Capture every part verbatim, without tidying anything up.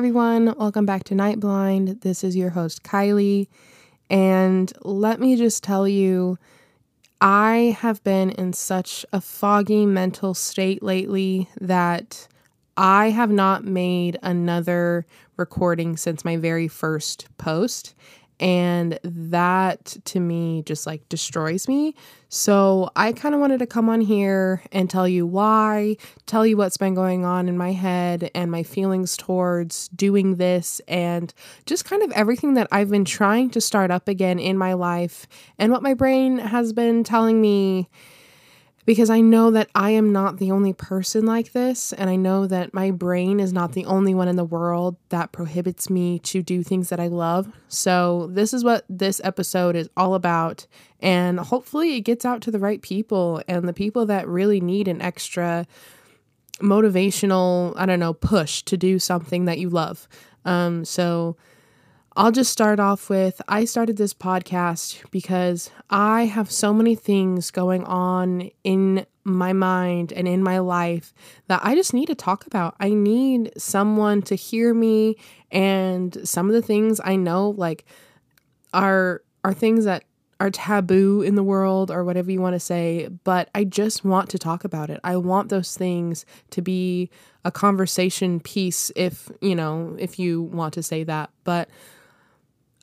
everyone, welcome back to Night Blind. This is your host, Kylie, and let me just tell you, I have been in such a foggy mental state lately that I have not made another recording since my very first post, and that to me just like destroys me. So I kind of wanted to come on here and tell you why, tell you what's been going on in my head and my feelings towards doing this and just kind of everything that I've been trying to start up again in my life and what my brain has been telling me, because I know that I am not the only person like this, and I know that my brain is not the only one in the world that prohibits me to do things that I love. So this is what this episode is all about. And hopefully it gets out to the right people and the people that really need an extra motivational, I don't know, push to do something that you love. Um, so I'll just start off with, I started this podcast because I have so many things going on in my mind and in my life that I just need to talk about. I need someone to hear me, and some of the things I know like are are things that are taboo in the world or whatever you want to say, but I just want to talk about it. I want those things to be a conversation piece, if, you know, if you want to say that. But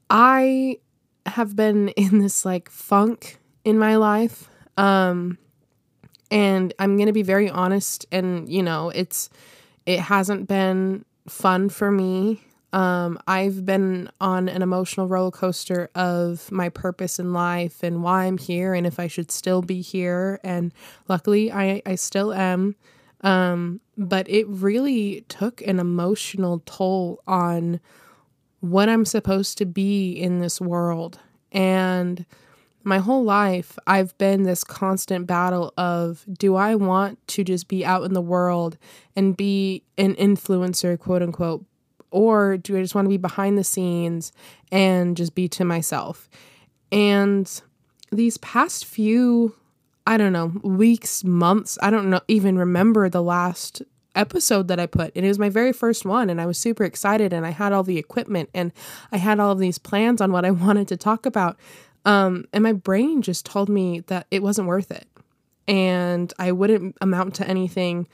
I have been in this like funk in my life. Um, and I'm going to be very honest, and, you know, it's, it hasn't been fun for me. Um, I've been on an emotional roller coaster of my purpose in life and why I'm here and if I should still be here. And luckily I, I still am. Um, but it really took an emotional toll on what I'm supposed to be in this world. And my whole life, I've been this constant battle of, do I want to just be out in the world and be an influencer, quote unquote, or do I just want to be behind the scenes and just be to myself? And these past few, I don't know, weeks, months, I don't know, even remember the last episode that I put. And it was my very first one, and I was super excited, and I had all the equipment, and I had all of these plans on what I wanted to talk about. Um, and my brain just told me that it wasn't worth it, and I wouldn't amount to anything.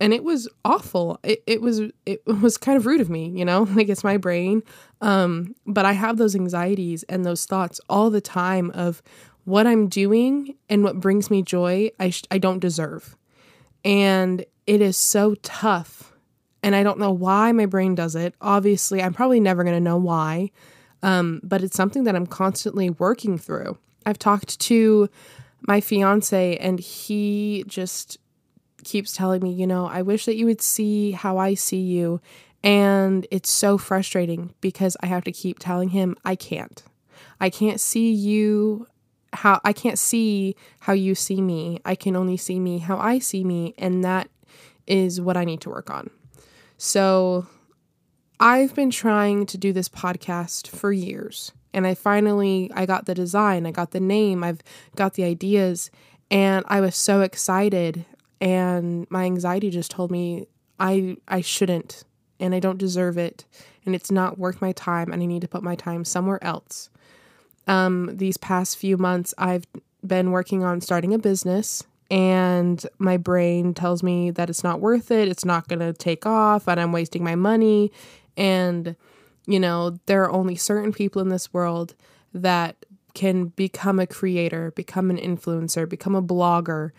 And it was awful. It it was it was kind of rude of me, you know, like it's my brain. Um, but I have those anxieties and those thoughts all the time of what I'm doing and what brings me joy, I sh- I don't deserve. And it is so tough. And I don't know why my brain does it. Obviously, I'm probably never going to know why. Um, but it's something that I'm constantly working through. I've talked to my fiance, and he just keeps telling me, you know, I wish that you would see how I see you. And it's so frustrating because I have to keep telling him, I can't. I can't see you how I can't see how you see me. I can only see me how I see me. And that is what I need to work on. So I've been trying to do this podcast for years. And I finally, I got the design, I got the name, I've got the ideas. And I was so excited. And my anxiety just told me I I shouldn't, and I don't deserve it, and it's not worth my time, and I need to put my time somewhere else. Um, these past few months, I've been working on starting a business, and my brain tells me that it's not worth it, it's not going to take off, and I'm wasting my money, and, you know, there are only certain people in this world that can become a creator, become an influencer, become a blogger.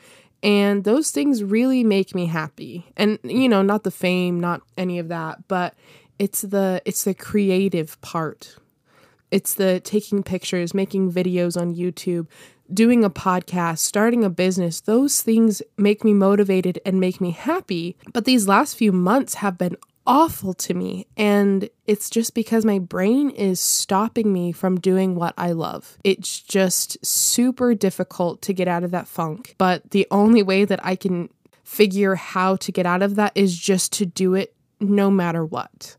And those things really make me happy. And, you know, not the fame, not any of that, but it's the it's the creative part. It's the taking pictures, making videos on YouTube, doing a podcast, starting a business. Those things make me motivated and make me happy. But these last few months have been awful to me. And it's just because my brain is stopping me from doing what I love. It's just super difficult to get out of that funk. But the only way that I can figure how to get out of that is just to do it no matter what.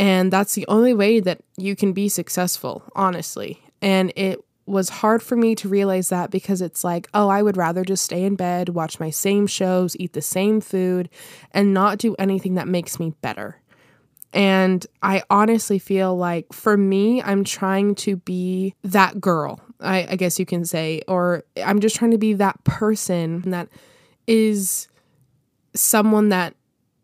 And that's the only way that you can be successful, honestly. And it was hard for me to realize that, because it's like, oh, I would rather just stay in bed, watch my same shows, eat the same food, and not do anything that makes me better. And I honestly feel like for me, I'm trying to be that girl, I, I guess you can say, or I'm just trying to be that person that is someone that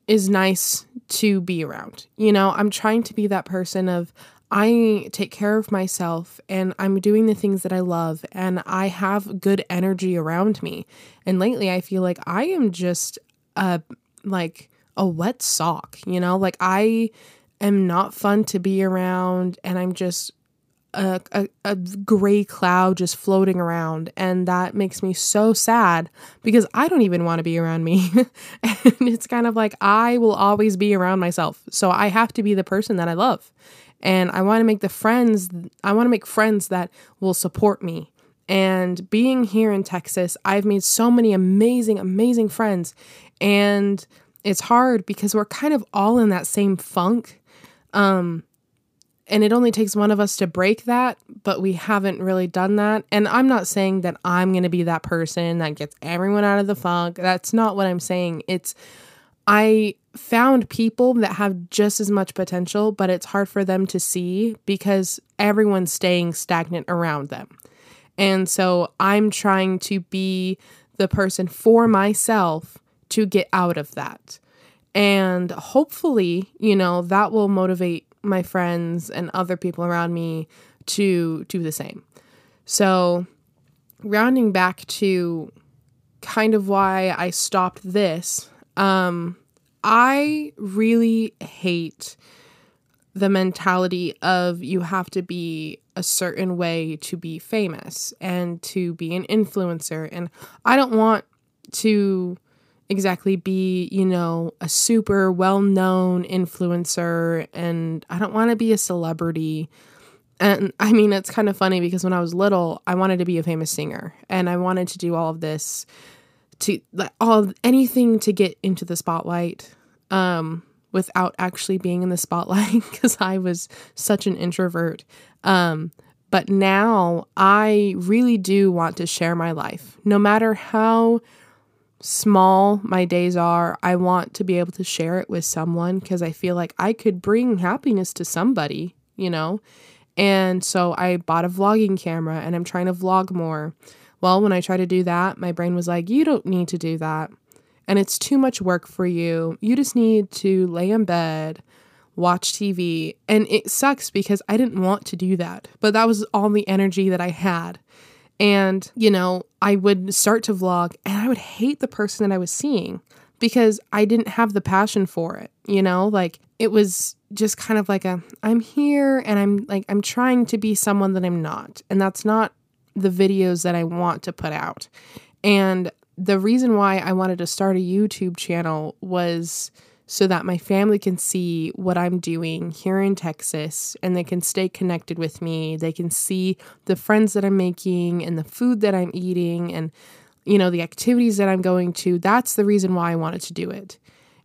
is nice to be around. You know, I'm trying to be that person of I take care of myself and I'm doing the things that I love and I have good energy around me. And lately I feel like I am just a, like a wet sock, you know, like I am not fun to be around and I'm just a, a, a gray cloud just floating around. And that makes me so sad because I don't even want to be around me. And it's kind of like, I will always be around myself. So I have to be the person that I love. And I want to make the friends, I want to make friends that will support me. And being here in Texas, I've made so many amazing, amazing friends. And it's hard because we're kind of all in that same funk. Um, and it only takes one of us to break that, but we haven't really done that. And I'm not saying that I'm going to be that person that gets everyone out of the funk. That's not what I'm saying. It's, I found people that have just as much potential, but it's hard for them to see because everyone's staying stagnant around them. And so I'm trying to be the person for myself to get out of that. And hopefully, you know, that will motivate my friends and other people around me to do the same. So rounding back to kind of why I stopped this, um, I really hate the mentality of you have to be a certain way to be famous and to be an influencer. And I don't want to exactly be, you know, a super well-known influencer, and I don't want to be a celebrity. And I mean, it's kind of funny because when I was little, I wanted to be a famous singer and I wanted to do all of this to like all anything to get into the spotlight um, without actually being in the spotlight because I was such an introvert. Um, but now I really do want to share my life. No matter how small my days are, I want to be able to share it with someone because I feel like I could bring happiness to somebody, you know? And so I bought a vlogging camera and I'm trying to vlog more. Well, when I tried to do that, my brain was like, you don't need to do that. And it's too much work for you. You just need to lay in bed, watch T V. And it sucks because I didn't want to do that. But that was all the energy that I had. And, you know, I would start to vlog and I would hate the person that I was seeing because I didn't have the passion for it. You know, like it was just kind of like a, I'm here and I'm like, I'm trying to be someone that I'm not. And that's not the videos that I want to put out. And the reason why I wanted to start a YouTube channel was so that my family can see what I'm doing here in Texas and they can stay connected with me. They can see the friends that I'm making and the food that I'm eating and, you know, the activities that I'm going to. That's the reason why I wanted to do it.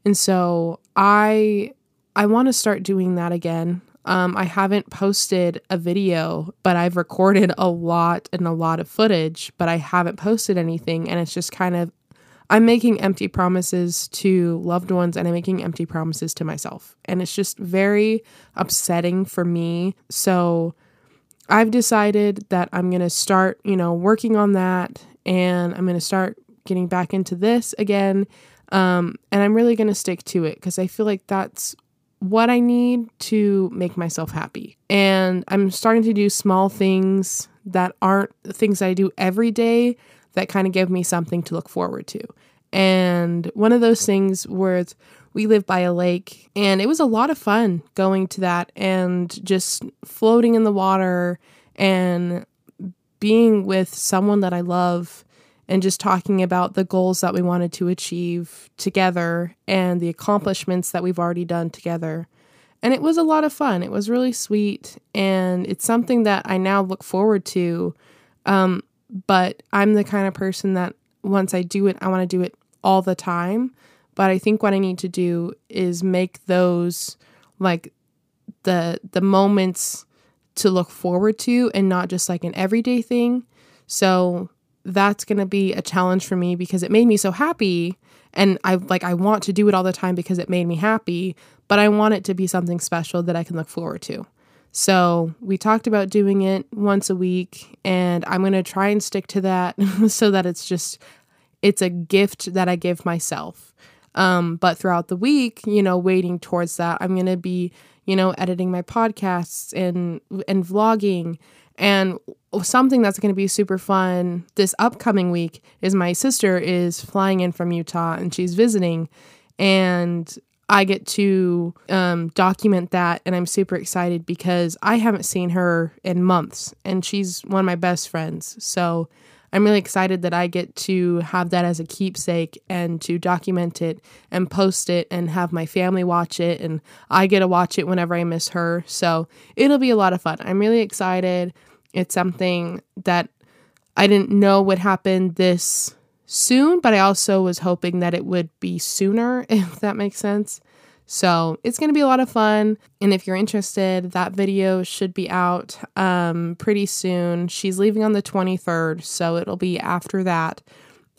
And so I I want to start doing that again. Um, I haven't posted a video, but I've recorded a lot and a lot of footage, but I haven't posted anything. And it's just kind of, I'm making empty promises to loved ones and I'm making empty promises to myself. And it's just very upsetting for me. So I've decided that I'm going to start, you know, working on that and I'm going to start getting back into this again. Um, and I'm really going to stick to it because I feel like that's what I need to make myself happy. And I'm starting to do small things that aren't things that I do every day that kind of give me something to look forward to. And one of those things was we live by a lake and it was a lot of fun going to that and just floating in the water and being with someone that I love and just talking about the goals that we wanted to achieve together and the accomplishments that we've already done together. And it was a lot of fun. It was really sweet. And it's something that I now look forward to. Um, but I'm the kind of person that once I do it, I want to do it all the time. But I think what I need to do is make those like the the moments to look forward to and not just like an everyday thing. So that's going to be a challenge for me because it made me so happy. And I like, I want to do it all the time because it made me happy, but I want it to be something special that I can look forward to. So we talked about doing it once a week, and I'm going to try and stick to that so that it's just, it's a gift that I give myself. Um, but throughout the week, you know, waiting towards that, I'm going to be, you know, editing my podcasts and, and vlogging. And something that's going to be super fun this upcoming week is my sister is flying in from Utah and she's visiting, and I get to um, document that, and I'm super excited because I haven't seen her in months, and she's one of my best friends. So I'm really excited that I get to have that as a keepsake and to document it and post it and have my family watch it, and I get to watch it whenever I miss her. So it'll be a lot of fun. I'm really excited. It's something that I didn't know would happen this soon, but I also was hoping that it would be sooner, if that makes sense. So it's going to be a lot of fun. And if you're interested, that video should be out um, pretty soon. She's leaving on the twenty-third, so it'll be after that.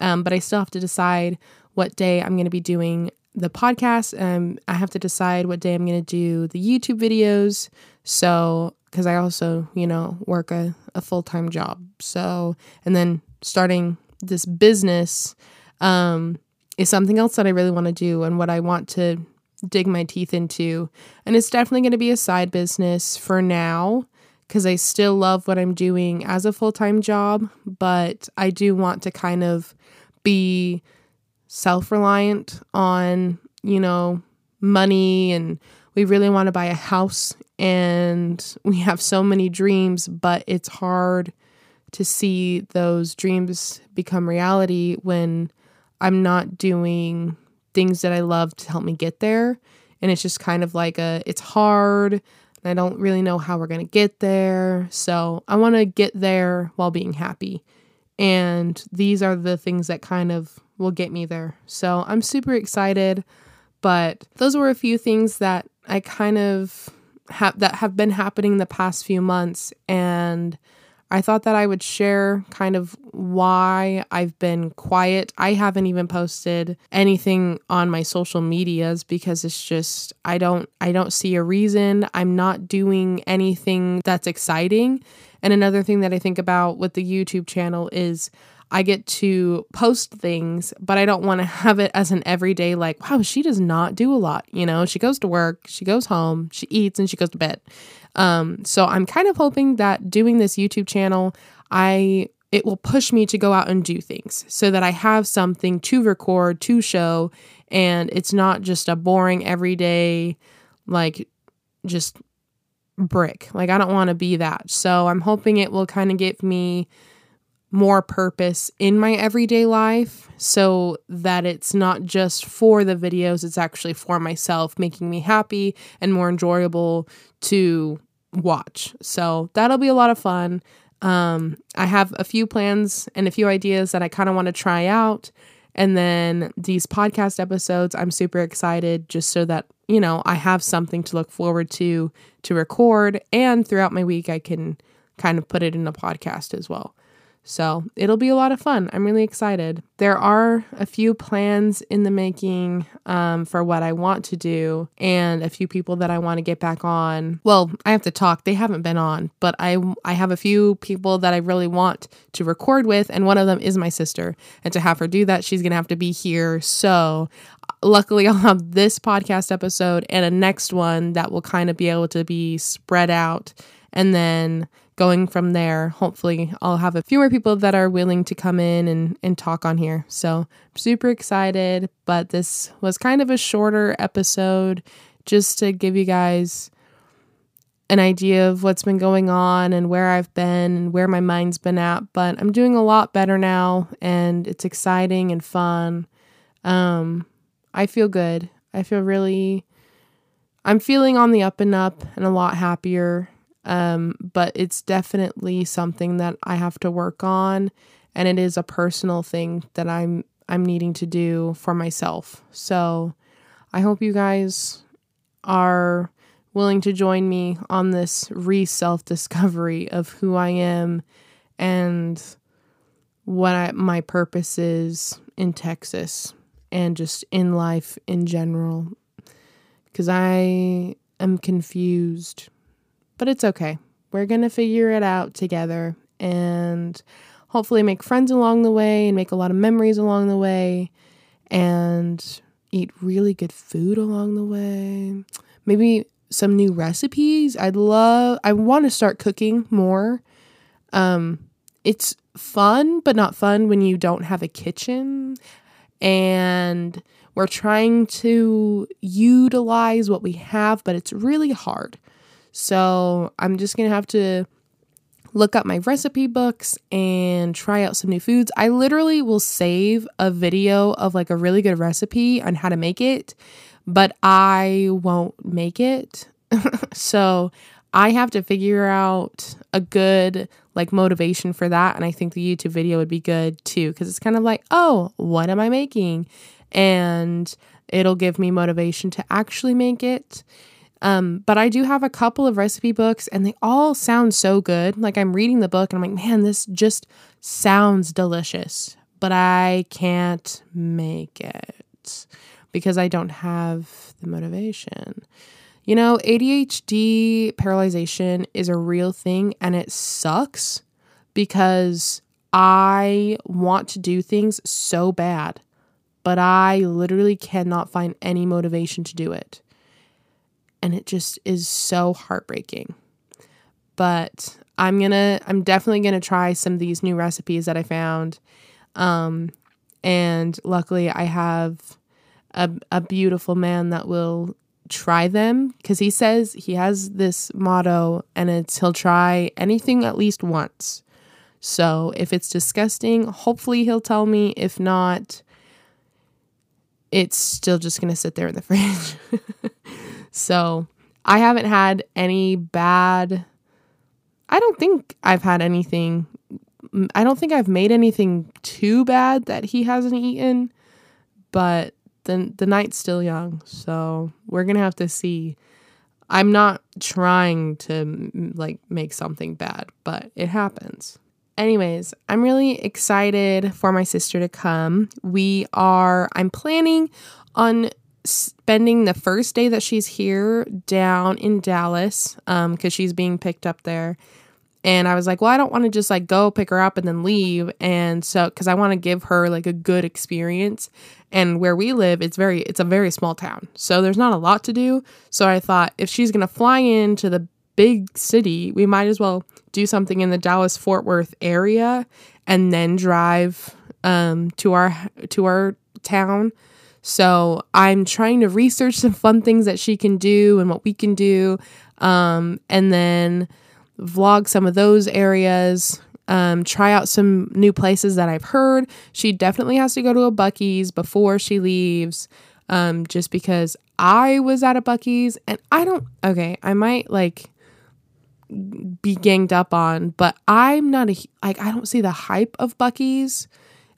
Um, but I still have to decide what day I'm going to be doing the podcast. Um, I have to decide what day I'm going to do the YouTube videos. So, because I also, you know, work a, a full-time job. So, and then starting this business um, is something else that I really want to do and what I want to dig my teeth into. And it's definitely going to be a side business for now because I still love what I'm doing as a full-time job, but I do want to kind of be self-reliant on, you know, money, and we really want to buy a house, and we have so many dreams, but it's hard to see those dreams become reality when I'm not doing things that I love to help me get there. And it's just kind of like a, it's hard, and I don't really know how we're going to get there. So I want to get there while being happy. And these are the things that kind of will get me there. So I'm super excited, but those were a few things that I kind of have, that have been happening the past few months. And I thought that I would share kind of why I've been quiet. I haven't even posted anything on my social medias because it's just, I don't, I don't see a reason. I'm not doing anything that's exciting. And another thing that I think about with the YouTube channel is I get to post things, but I don't want to have it as an everyday, like, wow, she does not do a lot. You know, she goes to work, she goes home, she eats, and she goes to bed. Um, so I'm kind of hoping that doing this YouTube channel, I, it will push me to go out and do things so that I have something to record, to show, and it's not just a boring everyday, like, just brick. Like, I don't want to be that. So I'm hoping it will kind of give me more purpose in my everyday life so that it's not just for the videos, it's actually for myself, making me happy and more enjoyable to watch. So that'll be a lot of fun. Um, I have a few plans and a few ideas that I kind of want to try out. And then these podcast episodes, I'm super excited just so that, you know, I have something to look forward to, to record. And throughout my week, I can kind of put it in a podcast as well. So it'll be a lot of fun. I'm really excited. There are a few plans in the making um, for what I want to do, and a few people that I want to get back on. Well, I have to talk. They haven't been on, but I I have a few people that I really want to record with, and one of them is my sister. And to have her do that, she's going to have to be here. So luckily, I'll have this podcast episode and a next one that will kind of be able to be spread out. And then going from there, hopefully I'll have a few more people that are willing to come in and, and talk on here. So I'm super excited, but this was kind of a shorter episode just to give you guys an idea of what's been going on and where I've been and where my mind's been at. But I'm doing a lot better now, and it's exciting and fun. Um, I feel good. I feel really, I'm feeling on the up and up and a lot happier. Um, but it's definitely something that I have to work on, and it is a personal thing that I'm, I'm needing to do for myself. So I hope you guys are willing to join me on this re-self-discovery of who I am and what I, my purpose is in Texas and just in life in general. because I am confused. But it's okay. We're going to figure it out together and hopefully make friends along the way and make a lot of memories along the way and eat really good food along the way. Maybe some new recipes. I'd love, I want to start cooking more. Um, it's fun, but not fun when you don't have a kitchen. And we're trying to utilize what we have, but it's really hard. So I'm just going to have to look up my recipe books and try out some new foods. I literally will save a video of like a really good recipe on how to make it, but I won't make it. So I have to figure out a good like motivation for that. And I think the YouTube video would be good too, because it's kind of like, oh, what am I making? And it'll give me motivation to actually make it. Um, but I do have a couple of recipe books and they all sound so good. Like I'm reading the book and I'm like, man, this just sounds delicious, but I can't make it because I don't have the motivation. You know, A D H D paralyzation is a real thing and it sucks because I want to do things so bad, but I literally cannot find any motivation to do it. And it just is so heartbreaking. But I'm gonna, I'm definitely gonna try some of these new recipes that I found. Um, and luckily I have a, a beautiful man that will try them, because he says he has this motto and it's he'll try anything at least once. So if it's disgusting, hopefully he'll tell me. If not, it's still just gonna sit there in the fridge. So I haven't had any bad, I don't think I've had anything, I don't think I've made anything too bad that he hasn't eaten, but the, the night's still young, so we're going to have to see. I'm not trying to like make something bad, but it happens. Anyways, I'm really excited for my sister to come. We are, I'm planning on spending the first day that she's here down in Dallas um because she's being picked up there, and I was like, well, I don't want to just like go pick her up and then leave, and so because I want to give her like a good experience. And where we live, it's very it's a very small town, so there's not a lot to do. So I thought if she's gonna fly into the big city, we might as well do something in the Dallas-Fort Worth area and then drive um to our to our town. So I'm trying to research some fun things that she can do and what we can do, um, and then vlog some of those areas, um, try out some new places that I've heard. She definitely has to go to a Buc-ee's before she leaves, um, just because I was at a Buc-ee's and I don't, okay, I might like be ganged up on, but I'm not a, like, I don't see the hype of Buc-ee's.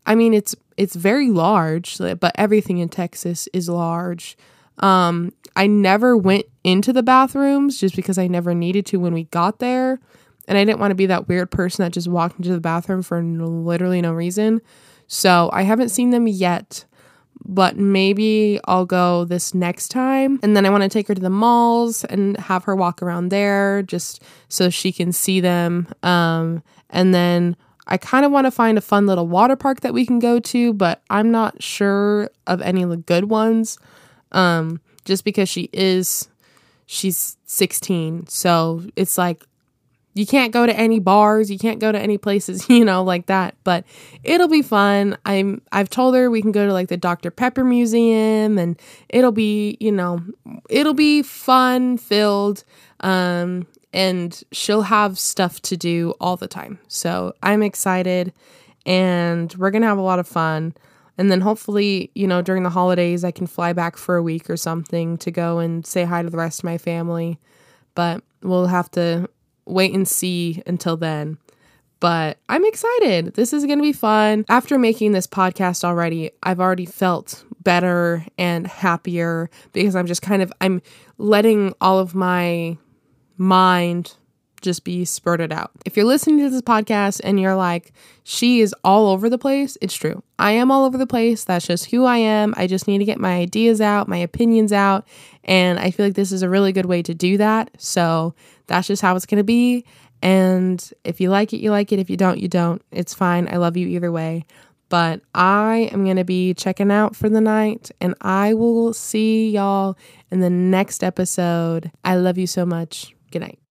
I mean, it's it's very large, but everything in Texas is large. Um, I never went into the bathrooms just because I never needed to when we got there. And I didn't want to be that weird person that just walked into the bathroom for literally no reason. So I haven't seen them yet, but maybe I'll go this next time. And then I want to take her to the malls and have her walk around there just so she can see them. Um, and then I kind of want to find a fun little water park that we can go to, but I'm not sure of any good ones, um, just because she is, she's sixteen. So it's like, you can't go to any bars, you can't go to any places, you know, like that, but it'll be fun. I'm, I've told her we can go to like the Doctor Pepper Museum, and it'll be, you know, it'll be fun filled, um, and she'll have stuff to do all the time. So I'm excited and we're going to have a lot of fun. And then hopefully, you know, during the holidays, I can fly back for a week or something to go and say hi to the rest of my family. But we'll have to wait and see until then. But I'm excited. This is going to be fun. After making this podcast already, I've already felt better and happier because I'm just kind of, I'm letting all of my mind just be spurted out. If you're listening to this podcast and you're like, she is all over the place, it's true. I am all over the place. That's just who I am. I just need to get my ideas out, my opinions out. And I feel like this is a really good way to do that. So that's just how it's going to be. And if you like it, you like it. If you don't, you don't. It's fine. I love you either way. But I am going to be checking out for the night, and I will see y'all in the next episode. I love you so much. Good night.